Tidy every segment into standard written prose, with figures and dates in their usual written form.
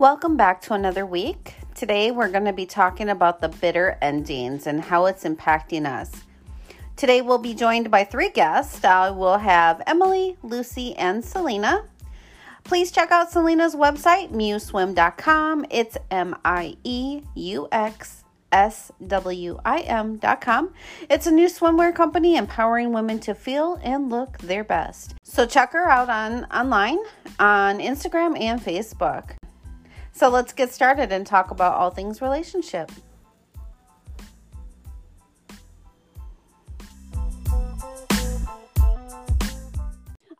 Welcome back to another week. Today we're going to be talking about the bitter endings and how it's impacting us. Today we'll be joined by three guests. We'll have Emily, Lucy, and Selena. Please check out Selena's website, mieuxswim.com. It's mieuxswim.com. It's a new swimwear company empowering women to feel and look their best. So check her out online on Instagram and Facebook. So let's get started and talk about all things relationship.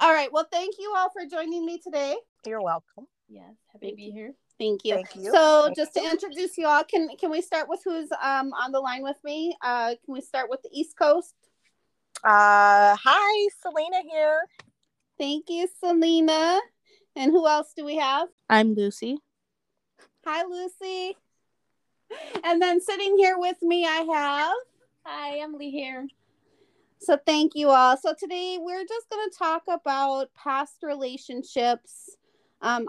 All right. Well, thank you all for joining me today. You're welcome. Yeah. Happy to be here. Thank you. Thank you. So just to introduce you all, can we start with who's on the line with me? Can we start with the East Coast? Hi, Selena here. Thank you, Selena. And who else do we have? I'm Lucy. Hi, Lucy. And then sitting here with me, I have... Hi, Emily here. So thank you all. So today we're just going to talk about past relationships. I'm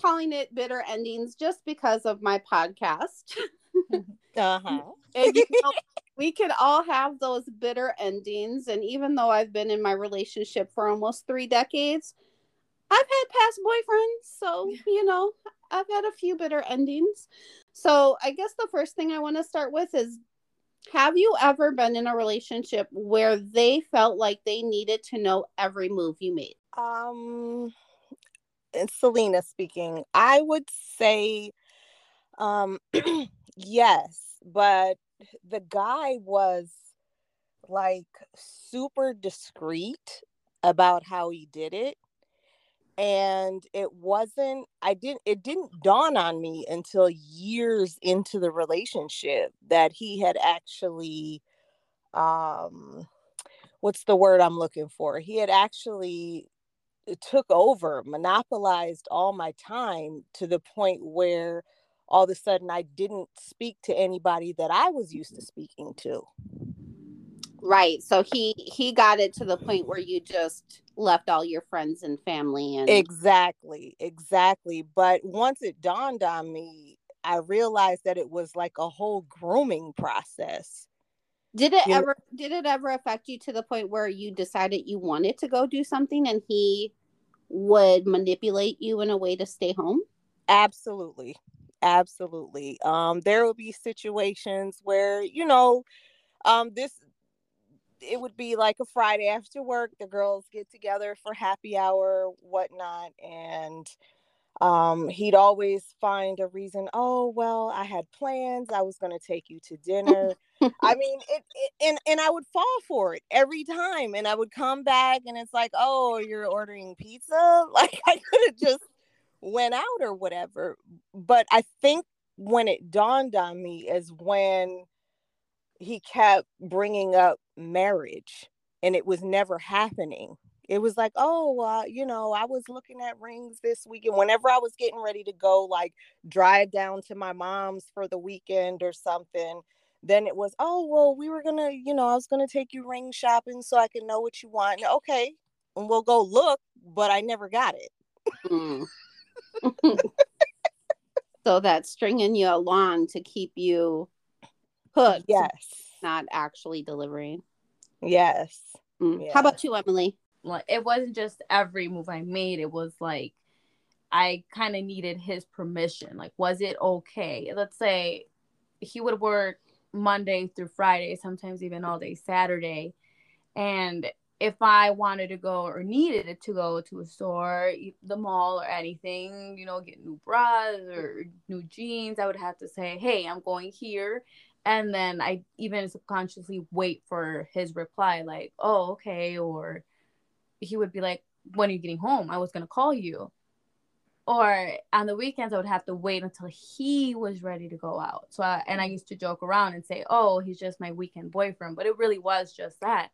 calling it bitter endings just because of my podcast. Uh-huh. And, we could all have those bitter endings. And even though I've been in my relationship for almost 3 decades, I've had past boyfriends. So, I've had a few bitter endings. So I guess the first thing I want to start with is, have you ever been in a relationship where they felt like they needed to know every move you made? Selena speaking. I would say yes, but the guy was like super discreet about how he did it. And it didn't dawn on me until years into the relationship that he had actually, He had actually took over, monopolized all my time to the point where all of a sudden I didn't speak to anybody that I was used to speaking to. Right. So he got it to the point where you just left all your friends and family. And Exactly. But once it dawned on me, I realized that it was like a whole grooming process. Did it ever affect you to the point where you decided you wanted to go do something and he would manipulate you in a way to stay home? Absolutely. There will be situations where, it would be like a Friday after work, the girls get together for happy hour, whatnot. And he'd always find a reason. Oh, well, I had plans. I was going to take you to dinner. I mean, and I would fall for it every time. And I would come back and it's like, oh, you're ordering pizza. Like I could have just went out or whatever. But I think when it dawned on me is when he kept bringing up marriage and it was never happening. It was like, oh, I was looking at rings this weekend. Whenever I was getting ready to go, like drive down to my mom's for the weekend or something, then it was, oh, well, we were going to, I was going to take you ring shopping so I can know what you want. And, okay. And we'll go look, but I never got it. So that's stringing you along to keep you hooked. Yes. Not actually delivering. Yes. Yes. How about you, Emily? Well, it wasn't just every move I made. It was like I kind of needed his permission. Like, was it okay? Let's say he would work Monday through Friday, sometimes even all day Saturday. And if I wanted to go or needed to go to a store, the mall or anything, get new bras or new jeans, I would have to say, hey, I'm going here. And then I even subconsciously wait for his reply, like, oh, okay. Or he would be like, when are you getting home? I was going to call you. Or on the weekends, I would have to wait until he was ready to go out. So, I used to joke around and say, oh, he's just my weekend boyfriend. But it really was just that.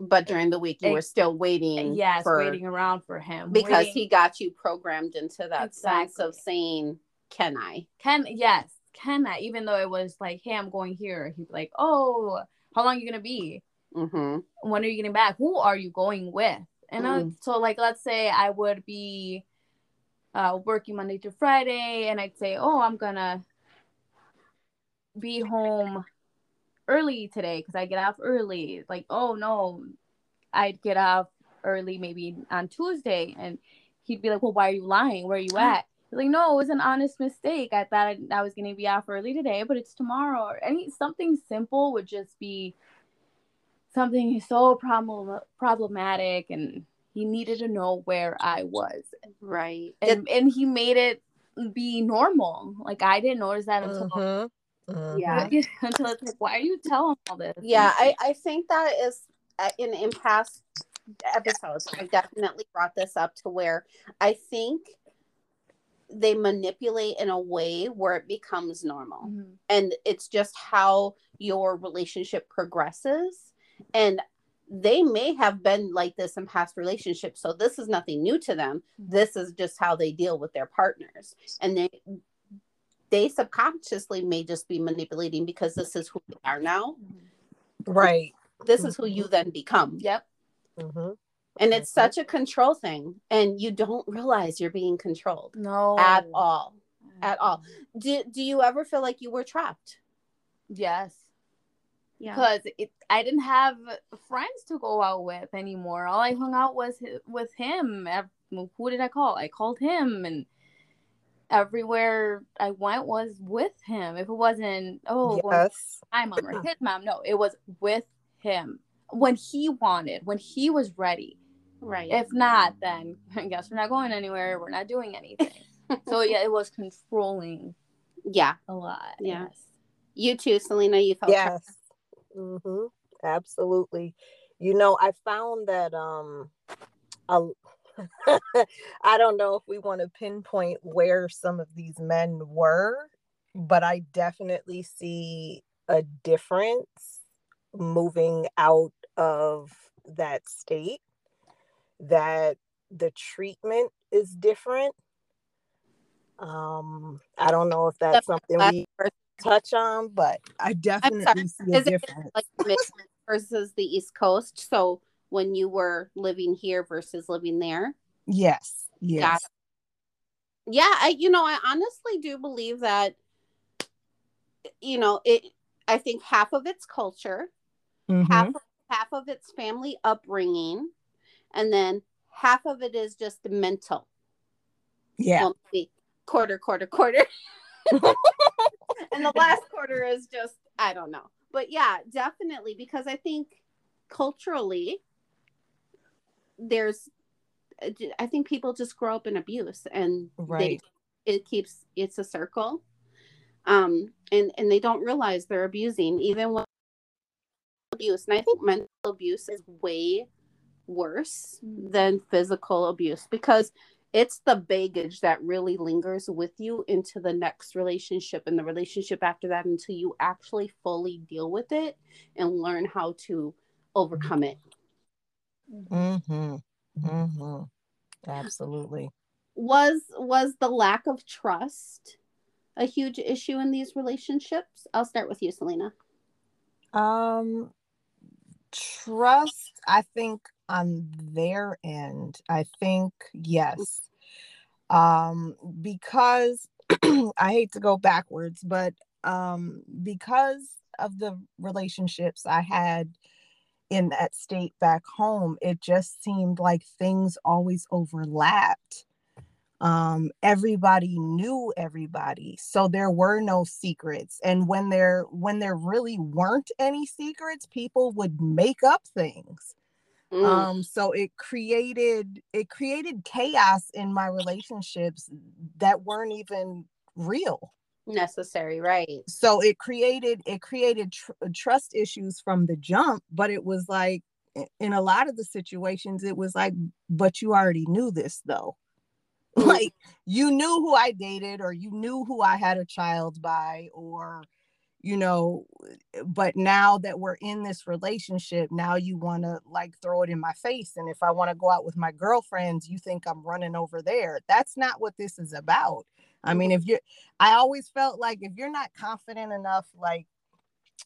But during the week, you were still waiting. Yes, waiting around for him. Because he got you programmed into that sense of saying, can I? Yes. Can I? Even though it was like, hey, I'm going here. He'd be like, oh, how long are you going to be? Mm-hmm. When are you getting back? Who are you going with? And so, like, let's say I would be working Monday through Friday, and I'd say, oh, I'm gonna be home early today because I get off early. Like, oh no, I'd get off early maybe on Tuesday, and he'd be like, well, why are you lying? Where are you at? Like, no, it was an honest mistake. I thought I was going to be off early today, but it's tomorrow. Or something simple would just be something so problematic, and he needed to know where I was. Right. And he made it be normal. Like, I didn't notice that until yeah, until it's like, why are you telling all this? Yeah, I think that is in past episodes, I definitely brought this up to where I think they manipulate in a way where it becomes normal, and it's just how your relationship progresses. And they may have been like this in past relationships, so this is nothing new to them. This is just how they deal with their partners, and they subconsciously may just be manipulating because this is who they are now. Right. This is who you then become. Yep. And it's such a control thing, and you don't realize you're being controlled. No, at all, at all. Do you ever feel like you were trapped? Yes. Yeah. Because I didn't have friends to go out with anymore. All I hung out was with him. Who did I call? I called him, and everywhere I went was with him. If it wasn't, my mom or his mom, no, it was with him. When he wanted, when he was ready. Right. If not, then I guess we're not going anywhere. We're not doing anything. So yeah, it was controlling. Yeah. A lot. Yeah. Yes. You too, Selena. You felt trapped. Absolutely. You know, I found that I don't know if we want to pinpoint where some of these men were, but I definitely see a difference moving out of that state, that the treatment is different. I don't know if that's something we touch on, but I definitely see a difference. Like Midwest versus the East Coast? So when you were living here versus living there? Yes. Yes. Yeah. I honestly do believe that, I think half of it's culture. Half of it's family upbringing, and then half of it is just mental. Yeah. Well, maybe quarter. And the last quarter is just, I don't know. But yeah, definitely, because I think culturally I think people just grow up in abuse, and it's a circle. And they don't realize they're abusing, even when abuse. And I think mental abuse is way worse than physical abuse, because it's the baggage that really lingers with you into the next relationship and the relationship after that, until you actually fully deal with it and learn how to overcome it. Absolutely. Was the lack of trust a huge issue in these relationships? I'll start with you, Selena. Trust, I think, on their end, I think, yes. Because I hate to go backwards, but because of the relationships I had in that state back home, it just seemed like things always overlapped. Everybody knew everybody, so there were no secrets. And when there really weren't any secrets, people would make up things. So it created chaos in my relationships that weren't even real, necessary, right? So it created trust issues from the jump. But it was like, in a lot of the situations, it was like, but you already knew this though. Like, you knew who I dated, or you knew who I had a child by, or, but now that we're in this relationship, now you want to like throw it in my face. And if I want to go out with my girlfriends, you think I'm running over there. That's not what this is about. I mean, I always felt like if you're not confident enough, like,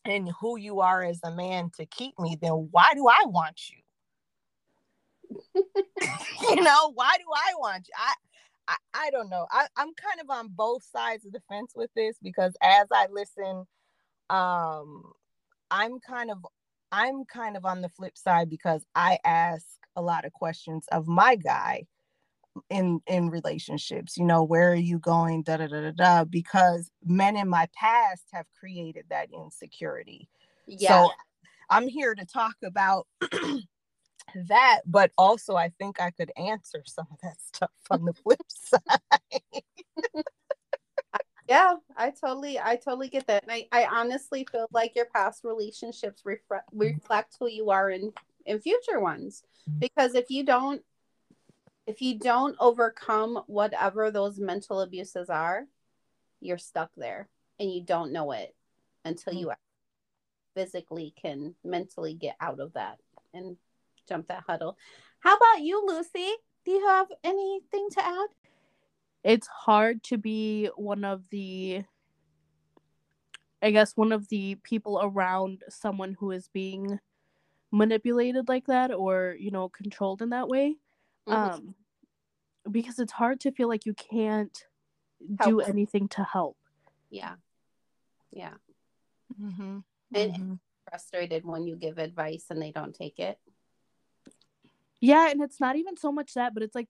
in who you are as a man to keep me, then why do I want you? Why do I want you? I I don't know. I'm kind of on both sides of the fence with this, because as I listen, I'm kind of on the flip side, because I ask a lot of questions of my guy in relationships, you know, where are you going, da da da da da, because men in my past have created that insecurity. Yeah. So I'm here to talk about that, but also I think I could answer some of that stuff on the flip side. Yeah, I totally get that. And I honestly feel like your past relationships reflect who you are in future ones, because if you don't overcome whatever those mental abuses are, you're stuck there and you don't know it until you physically can mentally get out of that and jump that huddle. How about you, Lucy? Do you have anything to add? It's hard to be one of the people around someone who is being manipulated like that, or, you know, controlled in that way. Because it's hard to feel like you can't do anything to help. Yeah. Yeah. Mm-hmm. And frustrated when you give advice and they don't take it. Yeah. And it's not even so much that, but it's like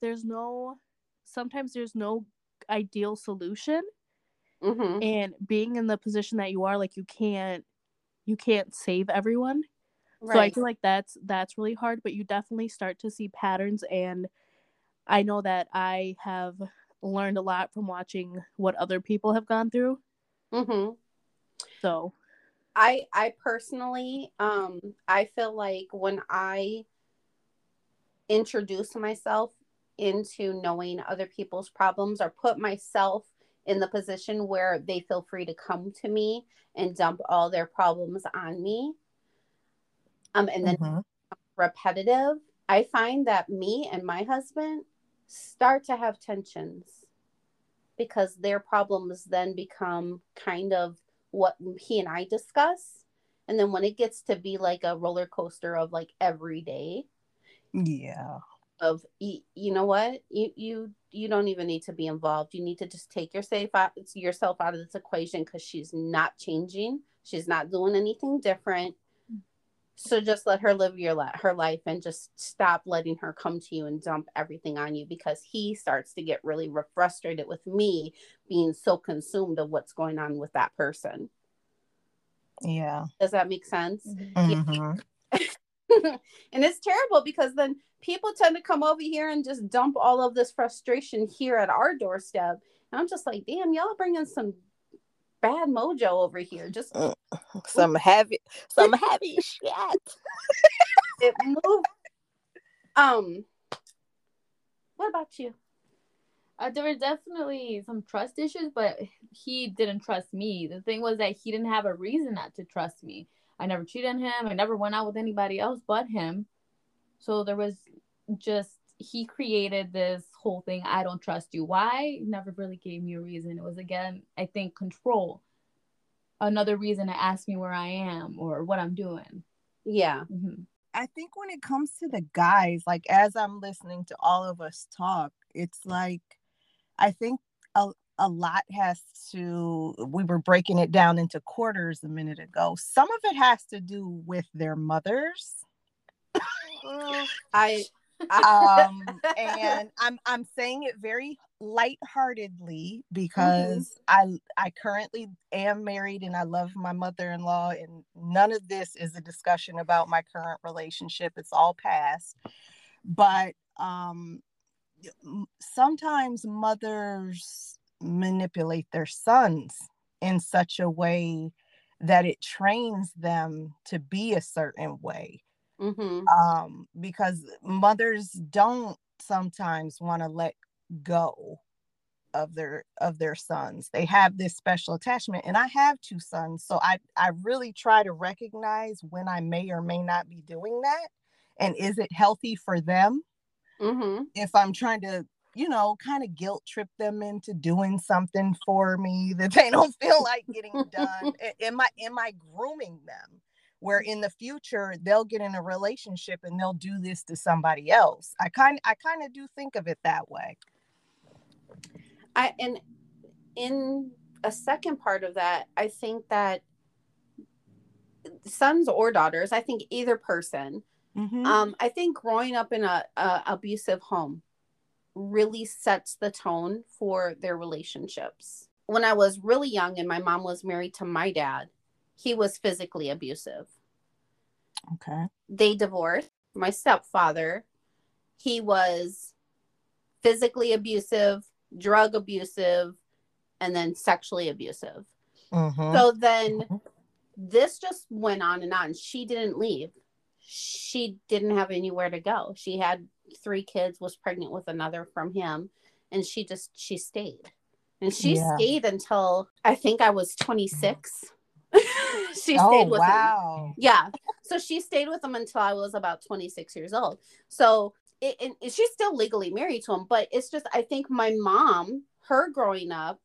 sometimes there's no ideal solution. Mm-hmm. And being in the position that you are, like, you can't save everyone. Right. So I feel like that's really hard, but you definitely start to see patterns. And I know that I have learned a lot from watching what other people have gone through. Mm-hmm. So I personally, I feel like when I introduce myself into knowing other people's problems, or put myself in the position where they feel free to come to me and dump all their problems on me, and then repetitive, I find that me and my husband start to have tensions, because their problems then become kind of what he and I discuss. And then when it gets to be like a roller coaster of like every day, yeah, of, you know what, you don't even need to be involved. You need to just take yourself out of this equation, because she's not changing. She's not doing anything different. So just let her live her life, and just stop letting her come to you and dump everything on you, because he starts to get really frustrated with me being so consumed of what's going on with that person. Yeah. Does that make sense? Mm-hmm. Yeah. And it's terrible, because then people tend to come over here and just dump all of this frustration here at our doorstep. And I'm just like, damn, y'all bringing some bad mojo over here. Just some heavy shit. It moved. What about you? There were definitely some trust issues, but he didn't trust me. The thing was that he didn't have a reason not to trust me. I never cheated on him. I never went out with anybody else but him. So there was just, he created this whole thing. I don't trust you. Why? He never really gave me a reason. It was, again, I think, control. Another reason to ask me where I am or what I'm doing. Yeah. Mm-hmm. I think when it comes to the guys, like, as I'm listening to all of us talk, it's like, I think a lot has to, we were breaking it down into quarters a minute ago. Some of it has to do with their mothers. And I'm saying it very lightheartedly, because I currently am married and I love my mother-in-law, and none of this is a discussion about my current relationship. It's all past. But sometimes mothers manipulate their sons in such a way that it trains them to be a certain way. Mm-hmm. Because mothers don't sometimes want to let go of their sons. They have this special attachment, and I have two sons, so I really try to recognize when I may or may not be doing that, and is it healthy for them? Mm-hmm. If I'm trying to, you know, kind of guilt trip them into doing something for me that they don't feel like getting done, am I grooming them? Where in the future they'll get in a relationship and they'll do this to somebody else. I kind of do think of it that way. And in a second part of that, I think that sons or daughters, I think either person, mm-hmm. I think growing up in a abusive home really sets the tone for their relationships. When I was really young and my mom was married to my dad, he was physically abusive. Okay. They divorced. My stepfather, he was physically abusive, drug abusive, and then sexually abusive. Mm-hmm. So then mm-hmm. this just went on and on. She didn't leave. She didn't have anywhere to go. She had 3 kids, was pregnant with another from him, and she stayed. And she stayed until I think I was 26. She stayed with him. Yeah. So she stayed with him until I was about 26 years old. So and she's still legally married to him, but it's just, I think my mom, her growing up,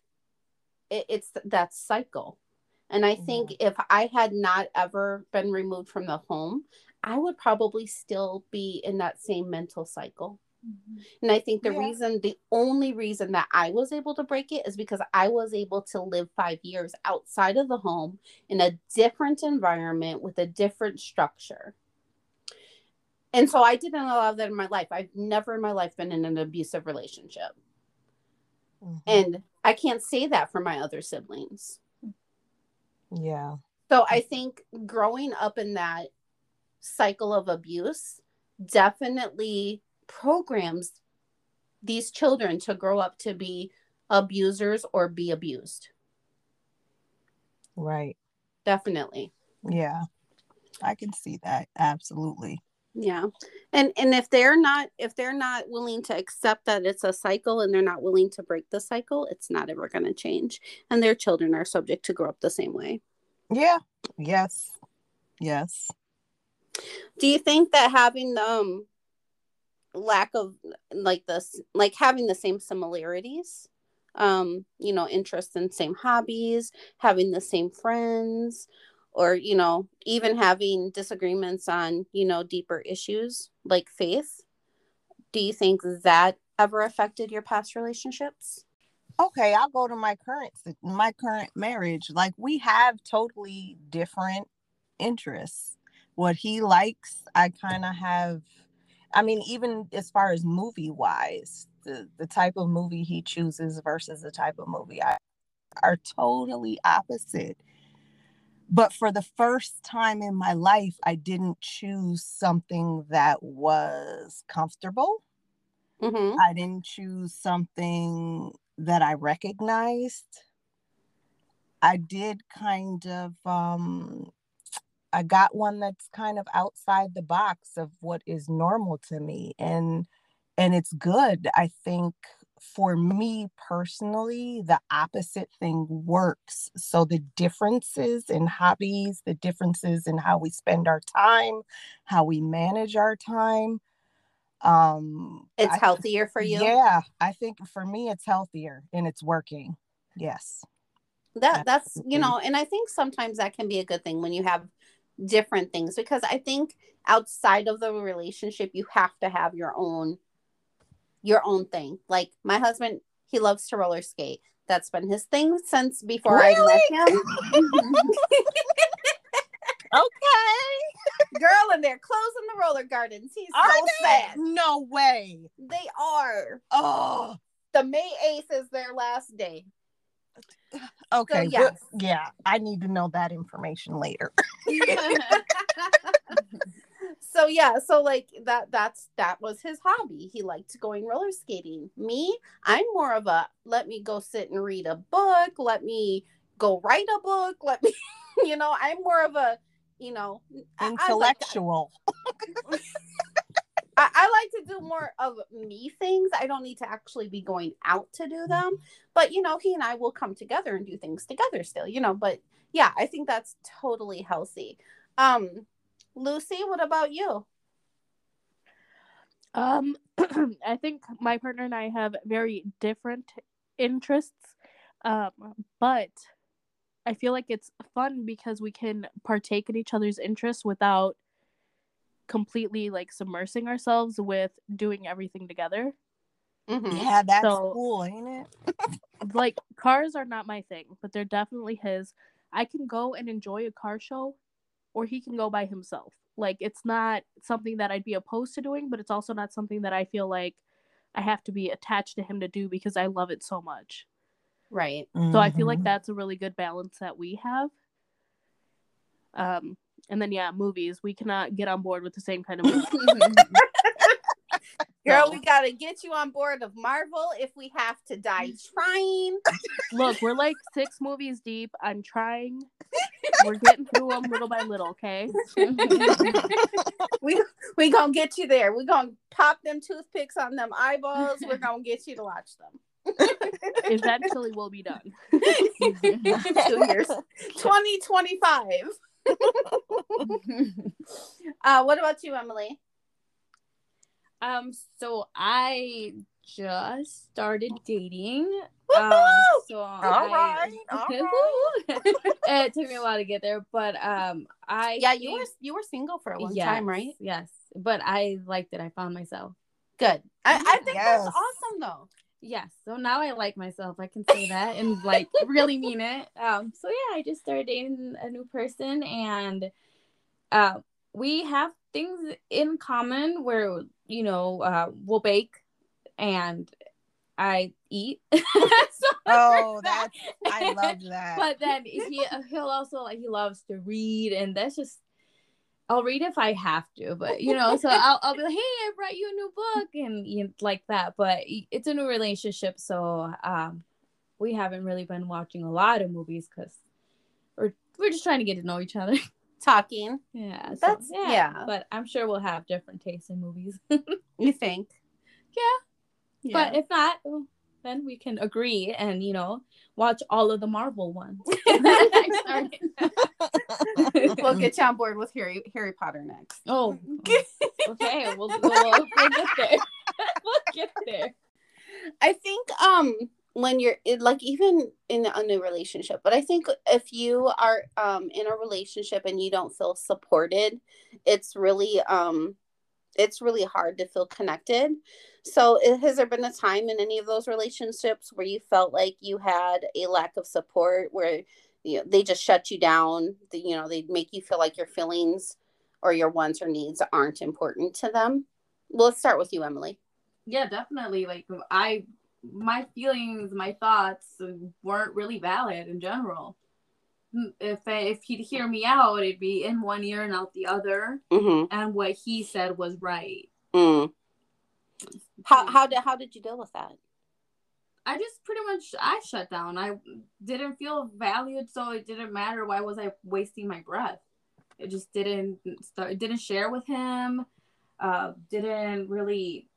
it's that cycle. And I think if I had not ever been removed from the home, I would probably still be in that same mental cycle. Mm-hmm. And I think the only reason that I was able to break it is because I was able to live 5 years outside of the home in a different environment with a different structure. And so I didn't allow that in my life. I've never in my life been in an abusive relationship. Mm-hmm. And I can't say that for my other siblings. Yeah. So I think growing up in that cycle of abuse definitely programs these children to grow up to be abusers or be abused. Right. Definitely. Yeah. I can see that. Absolutely. Yeah. And if they're not willing to accept that it's a cycle and they're not willing to break the cycle, it's not ever going to change. And their children are subject to grow up the same way. Yeah. Yes. Yes. Do you think that having lack of like this, like having the same similarities, interests in same hobbies, having the same friends, or, even having disagreements on, deeper issues like faith. Do you think that ever affected your past relationships? Okay, I'll go to my current marriage. Like, we have totally different interests. What he likes, I kind of have. I mean, even as far as movie-wise, the type of movie he chooses versus the type of movie I are totally opposite. But for the first time in my life, I didn't choose something that was comfortable. Mm-hmm. I didn't choose something that I recognized. I did kind of, I got one that's kind of outside the box of what is normal to me. And it's good. I think for me personally, the opposite thing works. So the differences in hobbies, the differences in how we spend our time, how we manage our time. It's healthier for you? Yeah, I think for me, it's healthier and it's working. Yes. That's, and I think sometimes that can be a good thing when you have different things, because I think outside of the relationship, you have to have your own thing. Like my husband, he loves to roller skate. That's been his thing since before I met him. Okay. Girl, and they're closing the roller gardens. He's sad. No way. They are. Oh. The May 8th is their last day. Okay. So, yes. Yeah. I need to know that information later. So yeah, so like that was his hobby. He liked going roller skating. Me, I'm more of a let me go sit and read a book, let me go write a book, let me I'm more of a intellectual. I like to do more of me things. I don't need to actually be going out to do them, but he and I will come together and do things together still, but yeah, I think that's totally healthy. Lucy, what about you? I think my partner and I have very different interests, but I feel like it's fun because we can partake in each other's interests without completely like submersing ourselves with doing everything together. Mm-hmm. Yeah, that's cool, ain't it? Like, cars are not my thing, but they're definitely his. I can go and enjoy a car show, or he can go by himself. Like, it's not something that I'd be opposed to doing, but it's also not something that I feel like I have to be attached to him to do because I love it so much. Right. Mm-hmm. So I feel like that's a really good balance that we have. And then, yeah, movies. We cannot get on board with the same kind of movies. Girl, we got to get you on board of Marvel if we have to die trying. Look, we're like 6 movies deep. I'm trying. We're getting through them little by little, okay? we going to get you there. We're going to pop them toothpicks on them eyeballs. We're going to get you to watch them. Eventually, we'll be done. 2 years. 2025. What about you, Emily? So I just started dating. All right. It took me a while to get there, but you were single for a long time, right? Yes, but I liked it. I found myself. Good. I think that's awesome, though. Yes. So now I like myself. I can say that and like really mean it. So yeah, I just started dating a new person, and we have things in common where, you know, we'll bake and I eat. I love that. But then he'll also like, he loves to read, and that's just, I'll read if I have to, but you know, so I'll be like, hey, I brought you a new book, and you know, like that. But it's a new relationship, so we haven't really been watching a lot of movies because we're just trying to get to know each other. Talking, yeah, so, that's yeah. But I'm sure we'll have different tastes in movies. You think? Yeah, but if not, then we can agree and, you know, watch all of the Marvel ones. We'll get you on board with Harry Potter next. Oh, okay. We'll get there. We'll get there. I think when you're like, even in a new relationship, but I think if you are in a relationship and you don't feel supported, it's really hard to feel connected. So has there been a time in any of those relationships where you felt like you had a lack of support, where you know, they just shut you down? You know, they make you feel like your feelings or your wants or needs aren't important to them. Well, let's start with you, Emily. Yeah, definitely. Like my feelings, my thoughts weren't really valid in general. If he'd hear me out, it'd be in one ear and out the other. Mm-hmm. And what he said was right. Mm. How did you deal with that? I just pretty much, I shut down. I didn't feel valued, so it didn't matter. Why was I wasting my breath? It just didn't share with him. Didn't really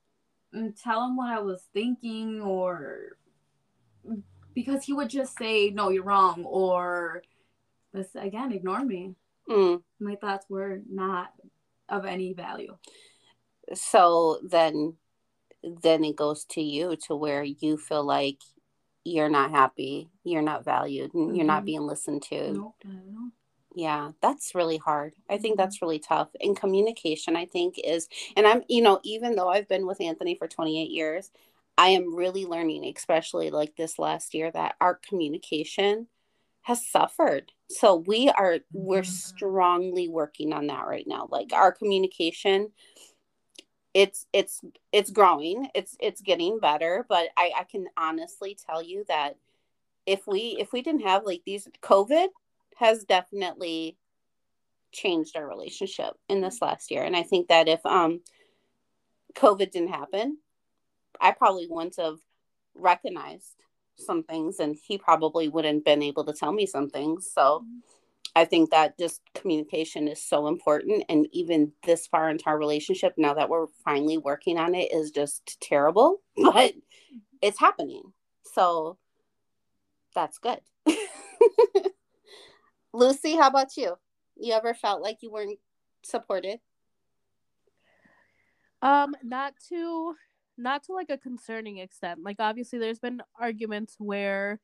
tell him what I was thinking, or because he would just say, no, you're wrong, or this again, ignore me. Mm. My thoughts were not of any value. So then it goes to you, to where you feel like you're not happy, you're not valued, and you're not being listened to. Nope, I don't know. Yeah, that's really hard. I think that's really tough. And communication, I think, is, and I'm, you know, even though I've been with Anthony for 28 years, I am really learning, especially like this last year, that our communication has suffered. So we're strongly working on that right now. Like, our communication, it's growing, it's getting better, but I can honestly tell you that if we didn't have like these, COVID has definitely changed our relationship in this last year. And I think that if COVID didn't happen, I probably wouldn't have recognized some things, and he probably wouldn't have been able to tell me some things. So I think that just communication is so important. And even this far into our relationship, now that we're finally working on it, is just terrible, but it's happening. So that's good. Lucy, how about you? You ever felt like you weren't supported? Not to like a concerning extent. Like, obviously there's been arguments where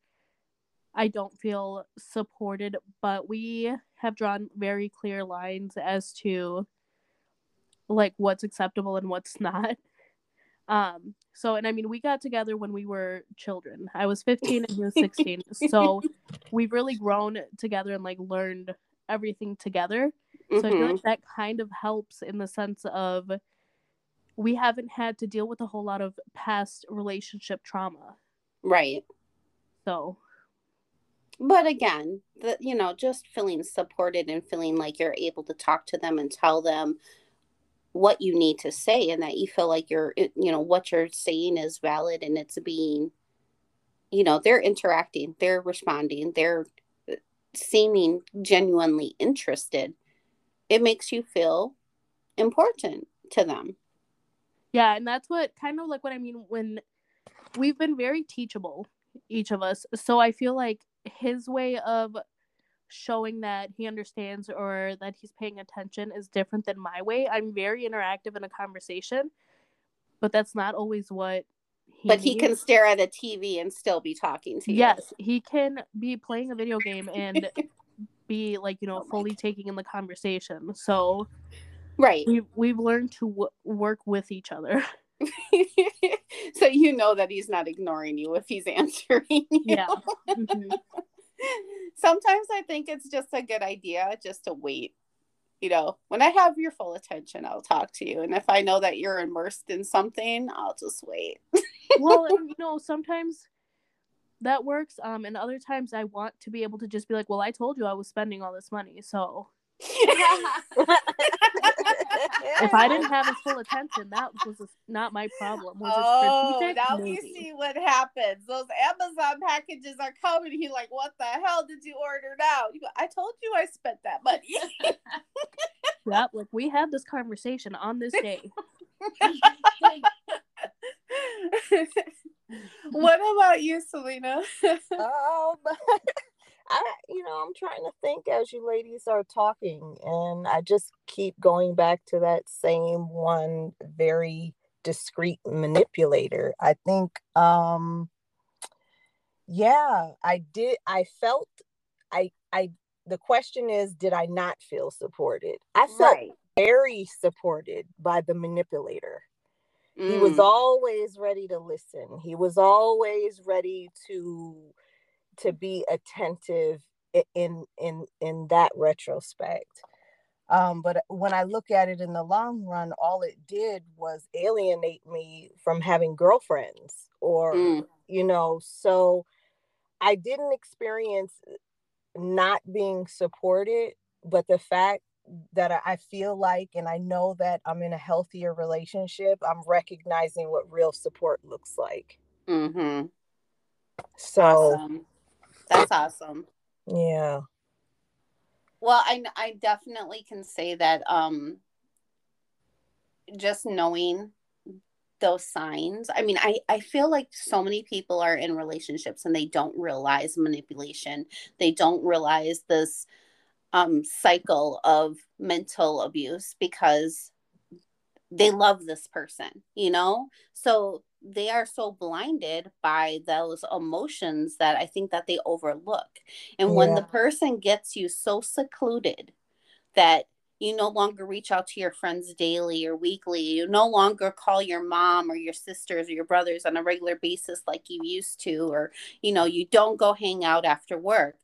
I don't feel supported, but we have drawn very clear lines as to like what's acceptable and what's not. So, and I mean, we got together when we were children. I was 15 and he was 16. So we've really grown together and like learned everything together. So I feel like that kind of helps in the sense of we haven't had to deal with a whole lot of past relationship trauma. Right. So. But again, the, you know, just feeling supported and feeling like you're able to talk to them and tell them what you need to say, and that you feel like you're, you know, what you're saying is valid and it's being, you know, they're interacting, they're responding, they're seeming genuinely interested. It makes you feel important to them. Yeah. And that's what kind of like what I mean when we've been very teachable, each of us. So I feel like his way of showing that he understands or that he's paying attention is different than my way. I'm very interactive in a conversation, but that's not always what he But he needs. Can stare at a TV and still be talking to you. Yes, he can be playing a video game and be like, you know, fully taking in the conversation. So right. We've learned to work with each other. So you know that he's not ignoring you if he's answering you. Yeah. Mm-hmm. Sometimes I think it's just a good idea just to wait. You know, when I have your full attention, I'll talk to you. And if I know that you're immersed in something, I'll just wait. Well, and, you know, sometimes that works. And other times I want to be able to just be like, well, I told you I was spending all this money, so. If I didn't have his full attention, that was not my problem. Was now movie. We see what happens. Those Amazon packages are coming. He's like, what the hell did you order now? You go, I told you I spent that money. Yeah, like we had this conversation on this day. What about you, Selena? I'm trying to think as you ladies are talking, and I just keep going back to that same one very discreet manipulator. I think, the question is, did I not feel supported? I felt very supported by the manipulator. Mm. He was always ready to listen. He was always ready to be attentive in that retrospect. But when I look at it in the long run, all it did was alienate me from having girlfriends or, you know, so I didn't experience not being supported, but the fact that I feel like, and I know that I'm in a healthier relationship, I'm recognizing what real support looks like. Mm-hmm. So. Awesome. That's awesome. Yeah. Well, I definitely can say that just knowing those signs. I mean, I feel like so many people are in relationships and they don't realize manipulation. They don't realize this cycle of mental abuse because they love this person, you know? So they are so blinded by those emotions that I think that they overlook. And when the person gets you so secluded that you no longer reach out to your friends daily or weekly, you no longer call your mom or your sisters or your brothers on a regular basis like you used to, or, you know, you don't go hang out after work,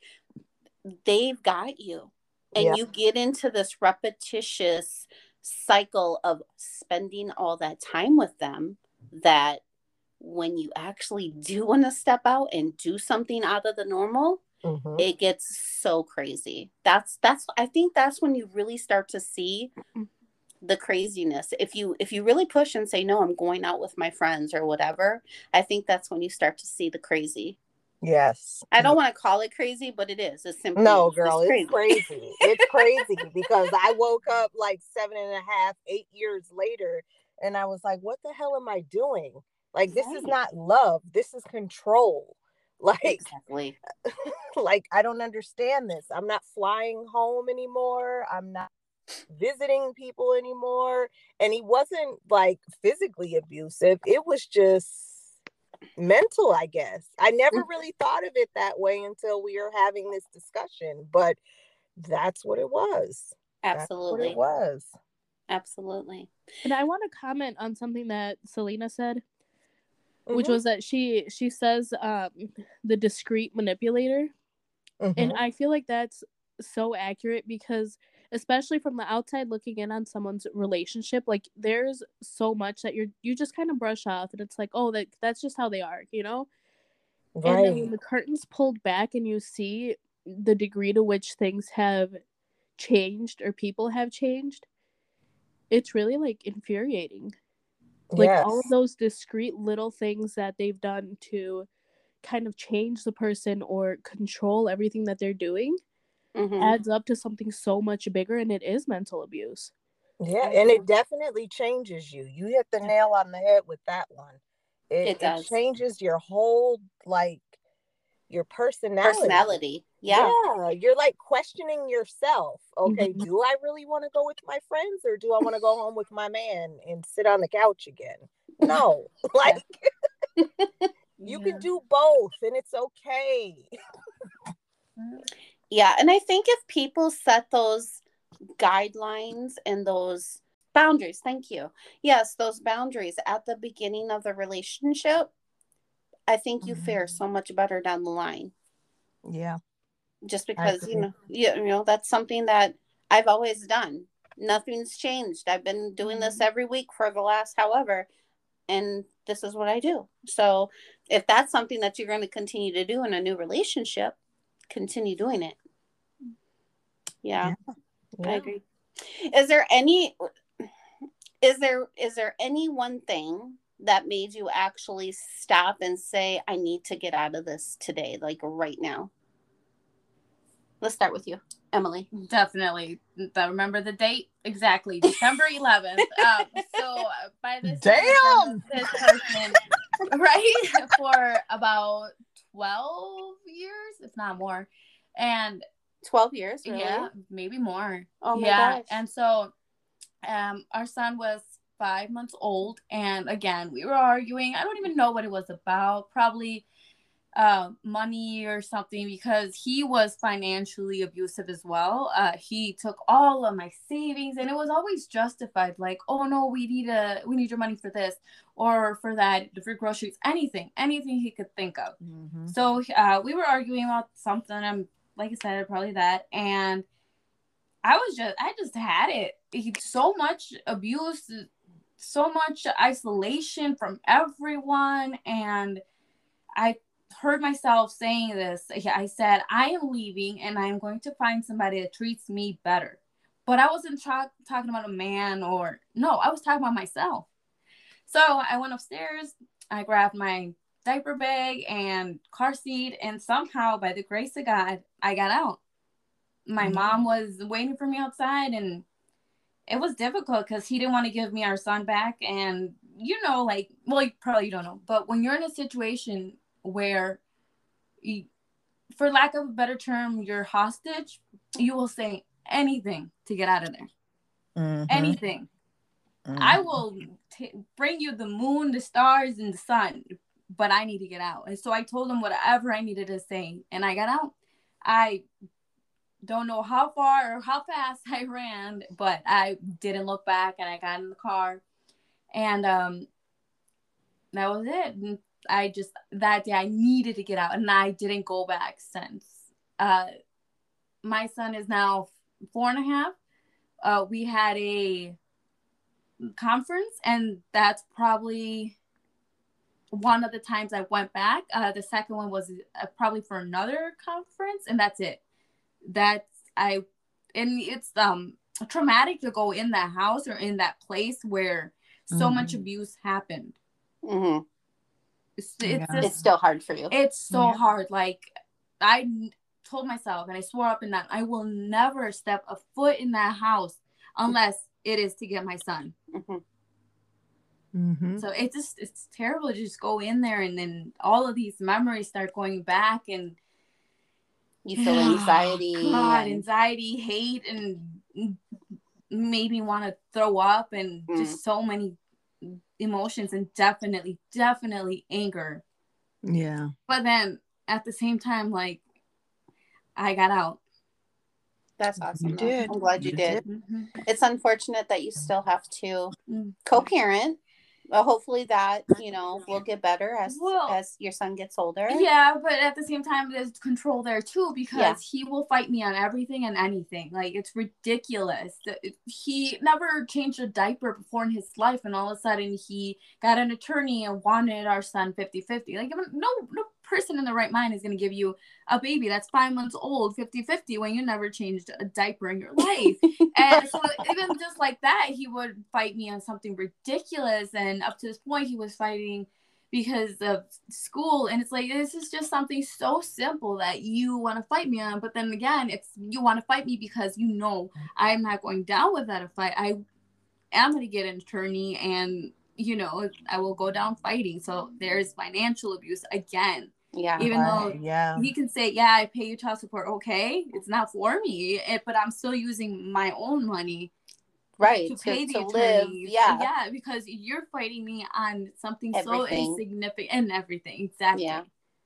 they've got you. And you get into this repetitious cycle of spending all that time with them that when you actually do want to step out and do something out of the normal, it gets so crazy. That's I think that's when you really start to see the craziness. If you really push and say, no, I'm going out with my friends or whatever, I think that's when you start to see the crazy. Yes. I don't want to call it crazy, but it is. It's simply no, girl, it's crazy. It's crazy because I woke up like 8 years later and I was like, what the hell am I doing? Like, this is not love. This is control. Like, exactly. Like, I don't understand this. I'm not flying home anymore. I'm not visiting people anymore. And he wasn't like physically abusive. It was just mental, I guess. I never really thought of it that way until we were having this discussion, but that's what it was. Absolutely. That's what it was. Absolutely. And I want to comment on something that Selena said, mm-hmm. which was that she says the discreet manipulator. Mm-hmm. And I feel like that's so accurate because especially from the outside looking in on someone's relationship, like there's so much that you just kind of brush off and it's like, oh, that's just how they are, you know? Right. And then when the curtain's pulled back and you see the degree to which things have changed or people have changed, it's really like infuriating. Like yes. all of those discrete little things that they've done to kind of change the person or control everything that they're doing mm-hmm. adds up to something so much bigger, and it is mental abuse. Yeah, and it definitely changes you. You hit the nail on the head with that one. It changes your whole, like, your personality. Yeah, you're like questioning yourself. Okay, mm-hmm. do I really want to go with my friends or do I want to go home with my man and sit on the couch again? No, like you can do both and it's okay. Yeah, and I think if people set those guidelines and those boundaries, thank you. Yes, those boundaries at the beginning of the relationship, I think you mm-hmm. fare so much better down the line. Yeah. Just because, you know, that's something that I've always done. Nothing's changed. I've been doing mm-hmm. this every week for the last however, and this is what I do. So if that's something that you're going to continue to do in a new relationship, continue doing it. Yeah. I agree. Is there any one thing that made you actually stop and say, I need to get out of this today, like right now? Let's start with you, Emily. Definitely. Remember the date? Exactly. December 11th. So by this time, this person, right? For about 12 years, if not more. And 12 years, really? Yeah, maybe more. Oh my gosh. And so our son was 5 months old, and again we were arguing. I don't even know what it was about, probably money or something, because he was financially abusive as well. He took all of my savings, and it was always justified, like, oh no, we need your money for this or for that, for groceries, anything he could think of. Mm-hmm. So we were arguing about something, I'm like I said, probably that, and I just had it. So much abuse, so much isolation from everyone. And I heard myself saying this. I said, I am leaving and I'm going to find somebody that treats me better. But I wasn't talking about a man I was talking about myself. So I went upstairs, I grabbed my diaper bag and car seat, and somehow by the grace of God, I got out. My mm-hmm. mom was waiting for me outside, and it was difficult because he didn't want to give me our son back. And, you know, like, well, you probably don't know, but when you're in a situation where, you, for lack of a better term, you're hostage, you will say anything to get out of there. Mm-hmm. Anything. Mm-hmm. I will bring you the moon, the stars, and the sun, but I need to get out. And so I told him whatever I needed to say, and I got out. I don't know how far or how fast I ran, but I didn't look back, and I got in the car, and that was it. And I just, that day I needed to get out, and I didn't go back since. My son is now 4.5. We had a conference, and that's probably one of the times I went back. The second one was probably for another conference, and that's it. It's traumatic to go in that house or in that place where so mm-hmm. much abuse happened. Mm-hmm. It's still hard for you. It's so hard. Like, I told myself, and I swore up and down, I will never step a foot in that house unless it is to get my son. Mm-hmm. Mm-hmm. So it's terrible to just go in there, and then all of these memories start going back, and you feel anxiety. God, anxiety, hate, and made me want to throw up, and just so many emotions, and definitely anger. Yeah. But then at the same time, like, I got out. That's awesome. I'm glad you did. Mm-hmm. It's unfortunate that you still have to co-parent. Well, hopefully that, you know, will get better as your son gets older. Yeah, but at the same time, there's control there too, because he will fight me on everything and anything. Like, it's ridiculous. He never changed a diaper before in his life, and all of a sudden he got an attorney and wanted our son 50-50. Like, no person in their right mind is going to give you a baby that's 5 months old 50-50 when you never changed a diaper in your life. And so even just like that, he would fight me on something ridiculous, and up to this point he was fighting because of school. And it's like, this is just something so simple that you want to fight me on, but then again, it's, you want to fight me because you know I'm not going down with that. If I am going to get an attorney, and you know, I will go down fighting. So there's financial abuse again. Yeah. Even though he can say, yeah, I pay you child support. Okay. It's not for me, but I'm still using my own money. Right. To pay the attorneys. Yeah. Yeah. Because you're fighting me on something so insignificant and everything. Exactly. Yeah.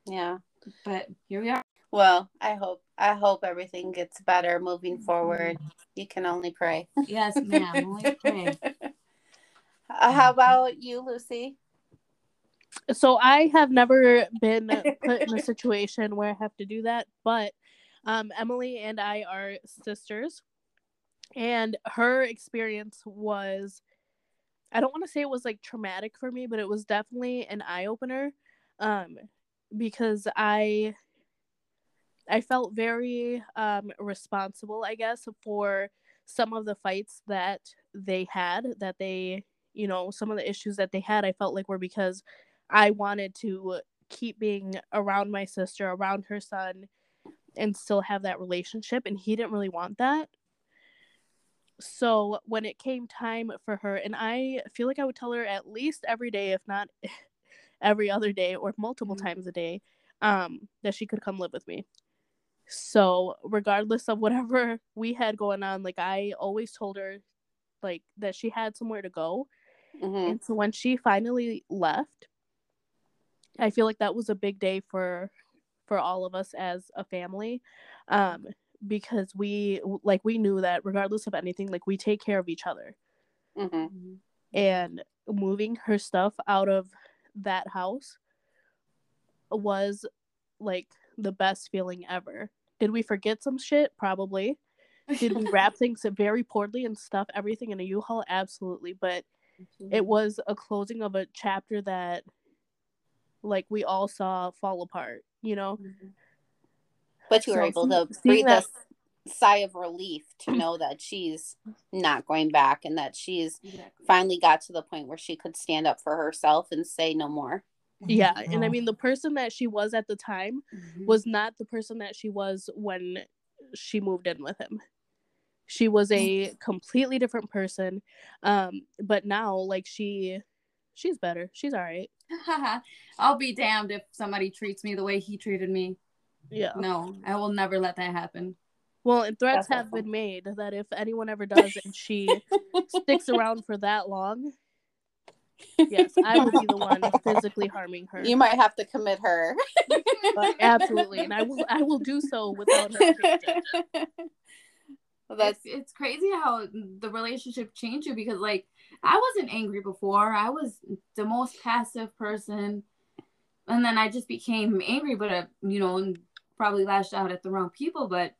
Yeah. But here we are. Well, I hope everything gets better moving forward. You can only pray. Yes, ma'am. Only pray. How about you, Lucy? So I have never been put in a situation where I have to do that, but Emily and I are sisters, and her experience was, I don't want to say it was like traumatic for me, but it was definitely an eye-opener, because I felt very responsible, I guess, for some of the fights that they had, that they, you know, some of the issues that they had, I felt like were because I wanted to keep being around my sister, around her son, and still have that relationship. And he didn't really want that. So when it came time for her, and I feel like I would tell her at least every day, if not every other day or multiple times a day, that she could come live with me. So regardless of whatever we had going on, like, I always told her, like, that she had somewhere to go. Mm-hmm. And so when she finally left, I feel like that was a big day for all of us as a family, because we knew that regardless of anything, like, we take care of each other. Mm-hmm. And moving her stuff out of that house was like the best feeling ever. Did we forget some shit? Probably. Did we wrap things very poorly and stuff everything in a U-Haul? Absolutely. But it was a closing of a chapter that, like, we all saw fall apart, you know? But you were able to breathe a sigh of relief to know that she's not going back, and that she's finally got to the point where she could stand up for herself and say no more. Yeah. And I mean, the person that she was at the time was not the person that she was when she moved in with him. She was a completely different person, but now, like, she's better. She's all right. I'll be damned if somebody treats me the way he treated me. Yeah. No, I will never let that happen. Well, and threats have been made that if anyone ever does and she sticks around for that long, yes, I would be the one physically harming her. You might have to commit her. But absolutely, and I will do so without her consent. Well, it's crazy how the relationship changed you, because, like, I wasn't angry before. I was the most passive person, and then I just became angry, but you know, probably lashed out at the wrong people. But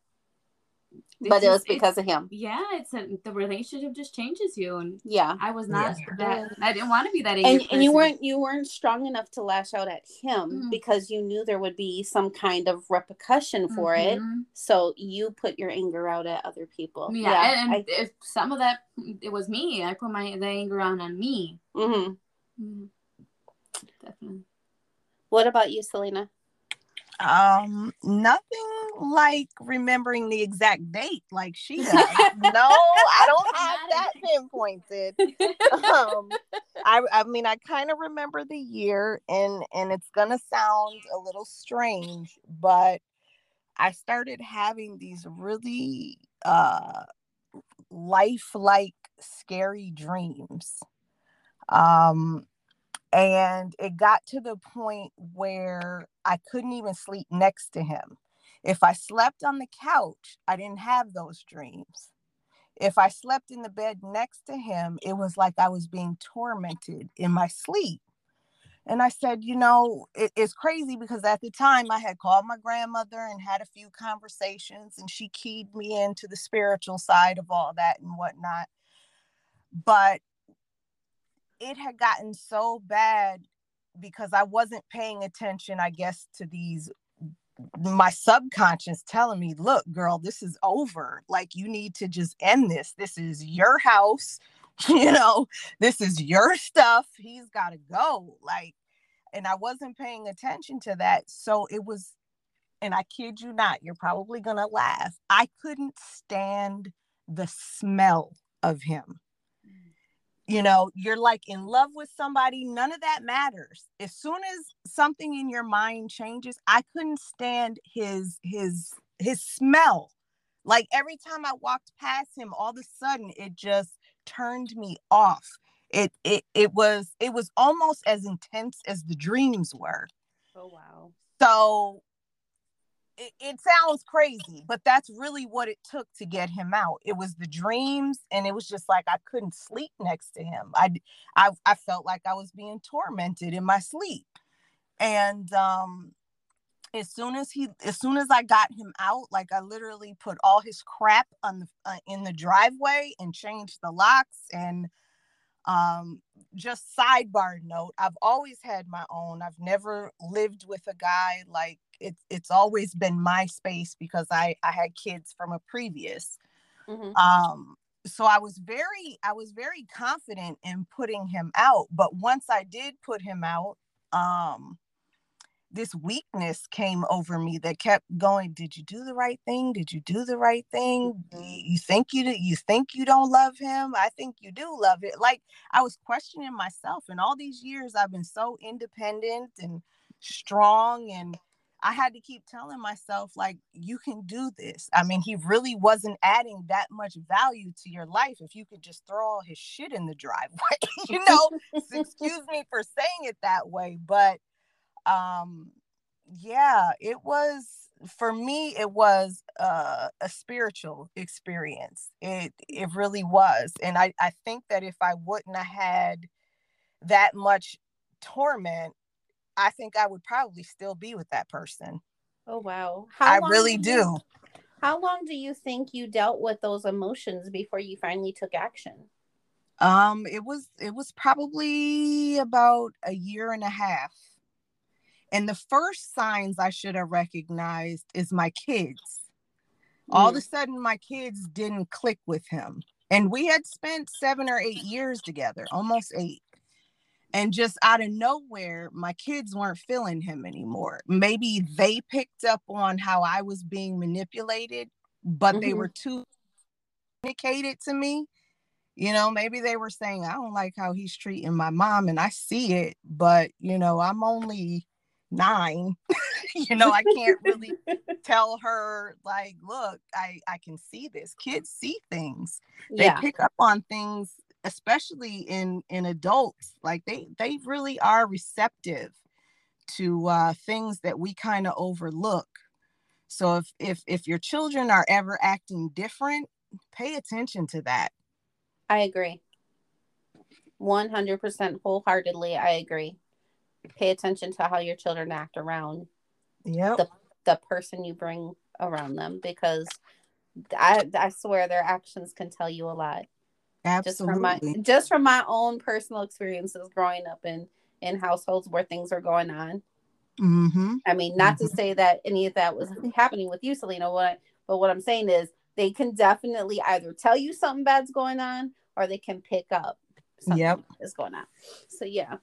it was because of him. Yeah, the relationship just changes you, and I was not that. I didn't want to be that angry. And you weren't strong enough to lash out at him because you knew there would be some kind of repercussion for it. So you put your anger out at other people. Yeah, and if some of that, it was me. I put the anger on me. Definitely. What about you, Selena? Nothing like remembering the exact date like she does. No, I don't have that pinpointed. I mean, I kind of remember the year, and it's gonna sound a little strange, but I started having these really lifelike scary dreams, and it got to the point where I couldn't even sleep next to him. If I slept on the couch, I didn't have those dreams. If I slept in the bed next to him, it was like I was being tormented in my sleep. And I said, you know, it's crazy because at the time I had called my grandmother and had a few conversations, and she keyed me into the spiritual side of all that and whatnot. But it had gotten so bad because I wasn't paying attention, I guess, to these, my subconscious telling me, look, girl, this is over. Like, you need to just end this. This is your house. You know, this is your stuff. He's got to go. Like, and I wasn't paying attention to that. So it was, and I kid you not, you're probably going to laugh. I couldn't stand the smell of him. You know, you're like in love with somebody. None of that matters. As soon as something in your mind changes, I couldn't stand his smell. Like, every time I walked past him, all of a sudden it just turned me off. It was almost as intense as the dreams were. Oh, wow. So it sounds crazy, but that's really what it took to get him out. It was the dreams, and it was just like I couldn't sleep next to him. I felt like I was being tormented in my sleep. And as soon as I got him out, like, I literally put all his crap on the in the driveway and changed the locks. And just sidebar note, I've always had my own. I've never lived with a guy. Like, it's always been my space because I had kids from a previous. Mm-hmm. So I was very confident in putting him out. But once I did put him out, this weakness came over me that kept going. Did you do the right thing? Did you do the right thing? You think you do? You think you don't love him? I think you do love it. Like, I was questioning myself, and all these years I've been so independent and strong, and I had to keep telling myself, like, you can do this. I mean, he really wasn't adding that much value to your life if you could just throw all his shit in the driveway, you know, excuse me for saying it that way. But yeah, it was, for me, it was a spiritual experience. It really was. And I think that if I wouldn't have had that much torment, I think I would probably still be with that person. Oh, wow. I really do. How long do you think you dealt with those emotions before you finally took action? It was probably about a year and a half. And the first signs I should have recognized is my kids. All of a sudden, my kids didn't click with him. And we had spent 7 or 8 years together, almost 8. And just out of nowhere, my kids weren't feeling him anymore. Maybe they picked up on how I was being manipulated, but they were too communicated to me. You know, maybe they were saying, I don't like how he's treating my mom, and I see it, but, you know, I'm only 9. You know, I can't really tell her, like, look, I can see this. Kids see things. Yeah. They pick up on things, especially in adults. Like, they really are receptive to things that we kind of overlook. So if your children are ever acting different, pay attention to that. I agree. 100% wholeheartedly. I agree. Pay attention to how your children act around the person you bring around them, because I swear their actions can tell you a lot. Absolutely. Just from my own personal experiences growing up in households where things are going on. Mm-hmm. I mean, not to say that any of that was happening with you, Selena, but what I'm saying is they can definitely either tell you something bad's going on, or they can pick up something that's going on. So, yeah.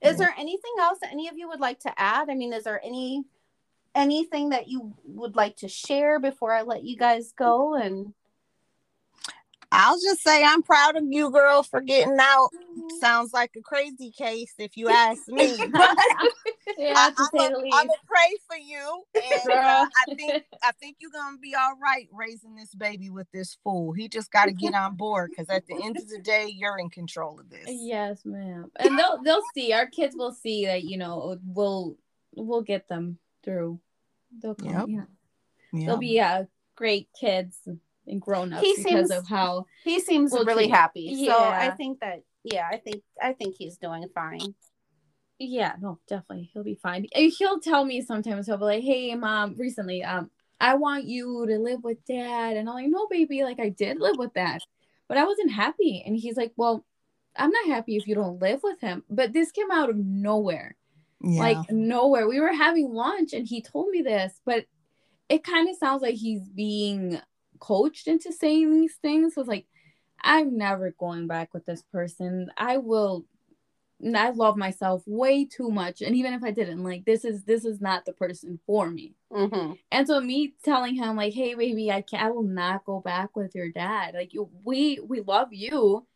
Is there anything else that any of you would like to add? I mean, is there anything that you would like to share before I let you guys go? And I'll just say I'm proud of you, girl, for getting out. Sounds like a crazy case, if you ask me. I'm gonna pray for you, and I think you're gonna be all right raising this baby with this fool. He just got to get on board, because at the end of the day, you're in control of this. Yes, ma'am. And they'll see. Our kids will see that. You know, we'll get them through. They'll come. Yeah. They'll be great kids and grown-ups because of how he seems really happy. Yeah. So I think that I think he's doing fine. Yeah, no, definitely. He'll be fine. He'll tell me sometimes, he'll be like, hey, Mom, recently, I want you to live with Dad. And I'm like, no, baby, like I did live with Dad, but I wasn't happy. And he's like, well, I'm not happy if you don't live with him. But this came out of nowhere, like nowhere. We were having lunch and he told me this, but it kind of sounds like he's being coached into saying these things. So it's like, I'm never going back with this person. I love myself way too much. And even if I didn't, like, this is not the person for me. Mm-hmm. And so me telling him like, hey, baby, I will not go back with your dad. Like we love you.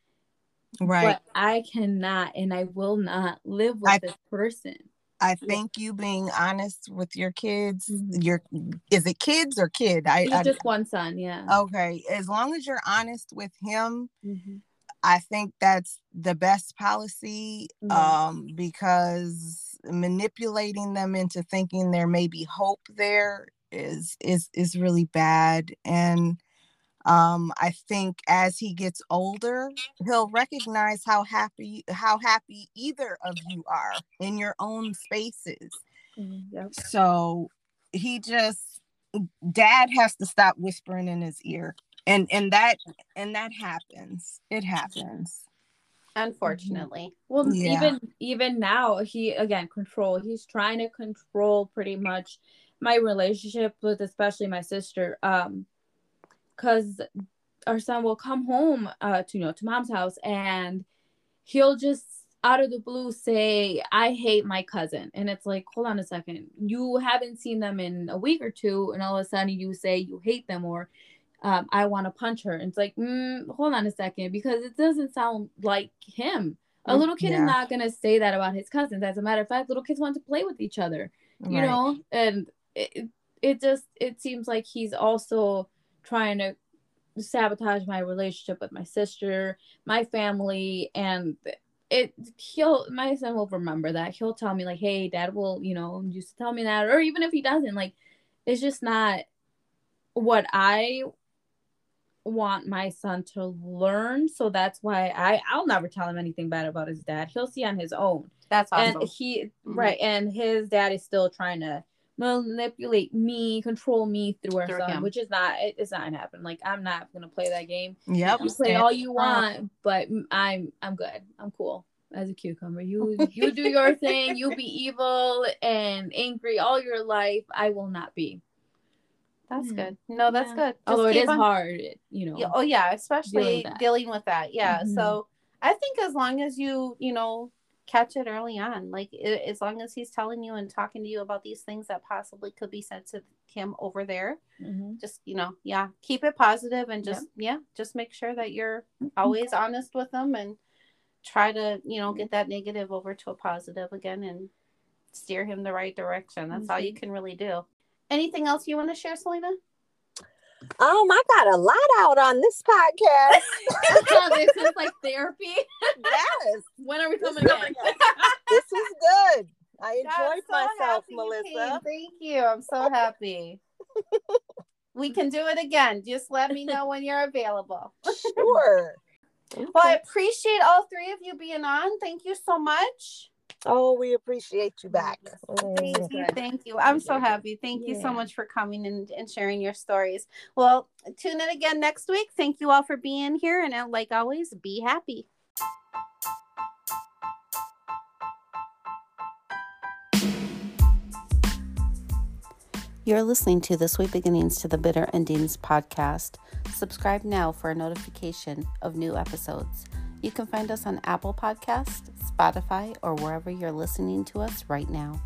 Right. But I cannot, and I will not live with this person. I think you being honest with your kids, is it kids or kid? He's just one son. Yeah. Okay. As long as you're honest with him, mm-hmm. I think that's the best policy, because manipulating them into thinking there may be hope there is really bad. And I think as he gets older, he'll recognize how happy either of you are in your own spaces. Yep. So Dad has to stop whispering in his ear. And that happens. It happens, unfortunately. Well, even now, he's trying to control pretty much my relationship with especially my sister, because our son will come home to Mom's house, and he'll just out of the blue say, I hate my cousin. And it's like, hold on a second, you haven't seen them in a week or two, and all of a sudden you say you hate them, or I want to punch her. And it's like, hold on a second, because it doesn't sound like him. A little kid is not going to say that about his cousins. As a matter of fact, little kids want to play with each other, you know, and it seems like he's also trying to sabotage my relationship with my sister, my family. And my son will remember that. He'll tell me like, hey, Dad will, used to tell me that. Or even if he doesn't, like, it's just not what I want my son to learn. So that's why I'll never tell him anything bad about his dad. He'll see on his own. That's awesome. And his dad is still trying to manipulate me, control me through our son, which is not, it's not gonna happen. Like, I'm not gonna play that game. Yep. You play all you want, but I'm good. I'm cool as a cucumber. You do your thing. You be evil and angry all your life. I will not be. That's good. No, that's good. Just although it is hard, Yeah, especially dealing with that. Yeah. Mm-hmm. So I think as long as you, catch it early on, like as long as he's telling you and talking to you about these things that possibly could be said to him over there, just, keep it positive and just, just make sure that you're always honest with them and try to, get that negative over to a positive again and steer him the right direction. That's all you can really do. Anything else you want to share, Selena? I got a lot out on this podcast. So this is like therapy. Yes. When are we coming back? This is good. I enjoyed myself, Melissa. Thank you. I'm so happy. We can do it again. Just let me know when you're available. Sure. Well, I appreciate all three of you being on. Thank you so much. Oh, we appreciate you back. Thank you. I'm so happy. Thank you so much for coming and sharing your stories. Well, tune in again next week. Thank you all for being here. And like always, be happy. You're listening to the Sweet Beginnings to the Bitter Endings podcast. Subscribe now for a notification of new episodes. You can find us on Apple Podcasts, Spotify, or wherever you're listening to us right now.